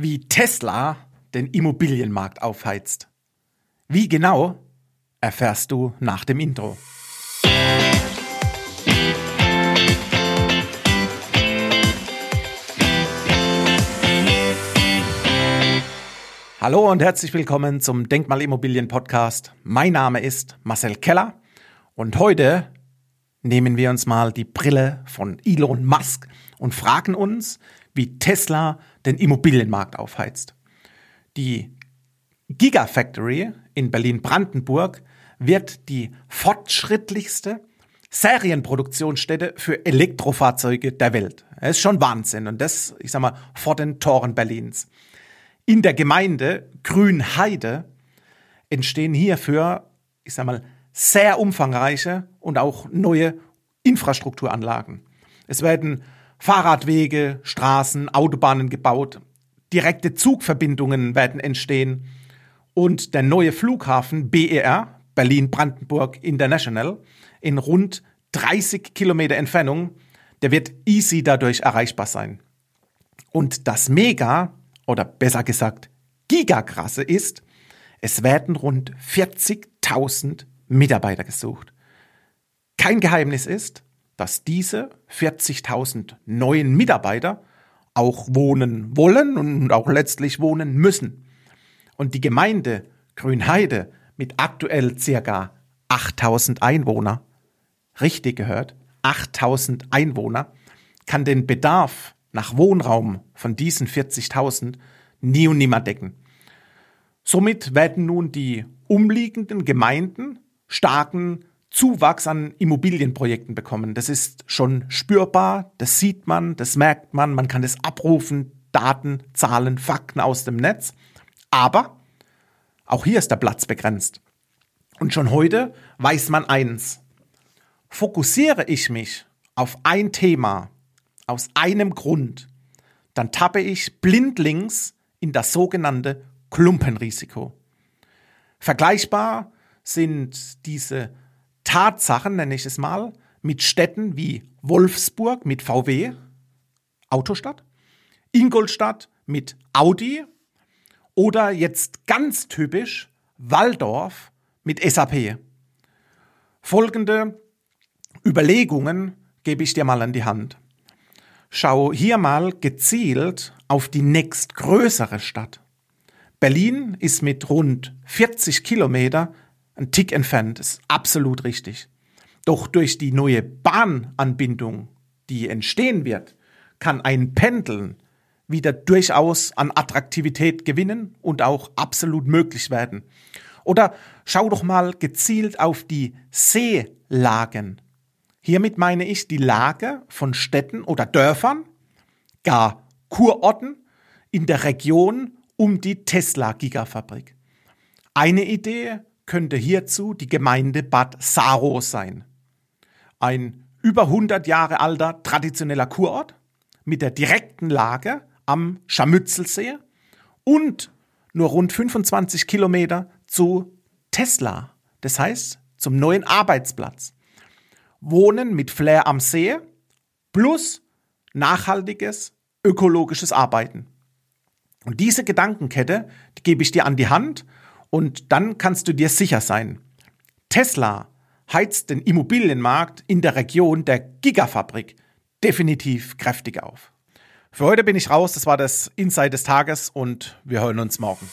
wie Tesla den Immobilienmarkt aufheizt. Wie genau, erfährst du nach dem Intro. Hallo und herzlich willkommen zum Denkmalimmobilien-Podcast. Mein Name ist Marcel Keller und heute nehmen wir uns mal die Brille von Elon Musk und fragen uns, wie Tesla den Immobilienmarkt aufheizt. Die Gigafactory in Berlin-Brandenburg wird die fortschrittlichste Serienproduktionsstätte für Elektrofahrzeuge der Welt. Das ist schon Wahnsinn und das, vor den Toren Berlins. In der Gemeinde Grünheide entstehen hierfür, sehr umfangreiche und auch neue Infrastrukturanlagen. Es werden Fahrradwege, Straßen, Autobahnen gebaut, direkte Zugverbindungen werden entstehen und der neue Flughafen BER, Berlin Brandenburg International, in rund 30 Kilometer Entfernung, der wird easy dadurch erreichbar sein. Und das Mega oder besser gesagt Gigakrasse ist, es werden rund 40.000 Mitarbeiter gesucht. Kein Geheimnis ist, dass diese 40.000 neuen Mitarbeiter auch wohnen wollen und auch letztlich wohnen müssen. Und die Gemeinde Grünheide mit aktuell ca. 8.000 Einwohner, richtig gehört, 8.000 Einwohner, kann den Bedarf nach Wohnraum von diesen 40.000 nie und nimmer decken. Somit werden nun die umliegenden Gemeinden starken Zuwachs an Immobilienprojekten bekommen. Das ist schon spürbar, das sieht man, das merkt man, man kann das abrufen, Daten, Zahlen, Fakten aus dem Netz. Aber auch hier ist der Platz begrenzt. Und schon heute weiß man eins: Fokussiere ich mich auf ein Thema, aus einem Grund, dann tappe ich blindlings in das sogenannte Klumpenrisiko. Vergleichbar sind diese Tatsachen, nenne ich es mal, mit Städten wie Wolfsburg mit VW, Autostadt, Ingolstadt mit Audi oder jetzt ganz typisch Walldorf mit SAP. Folgende Überlegungen gebe ich dir mal an die Hand. Schau hier mal gezielt auf die nächstgrößere Stadt. Berlin ist mit rund 40 Kilometer ein Tick entfernt, ist absolut richtig. Doch durch die neue Bahnanbindung, die entstehen wird, kann ein Pendeln wieder durchaus an Attraktivität gewinnen und auch absolut möglich werden. Oder schau doch mal gezielt auf die Seelagen. Hiermit meine ich die Lage von Städten oder Dörfern, gar Kurorten in der Region um die Tesla-Gigafabrik. Eine Idee könnte hierzu die Gemeinde Bad Sarow sein. Ein über 100 Jahre alter traditioneller Kurort mit der direkten Lage am Scharmützelsee und nur rund 25 Kilometer zu Tesla, das heißt zum neuen Arbeitsplatz. Wohnen mit Flair am See plus nachhaltiges, ökologisches Arbeiten. Und diese Gedankenkette, die gebe ich dir an die Hand und dann kannst du dir sicher sein. Tesla heizt den Immobilienmarkt in der Region der Gigafabrik definitiv kräftig auf. Für heute bin ich raus, das war das Insight des Tages und wir hören uns morgen.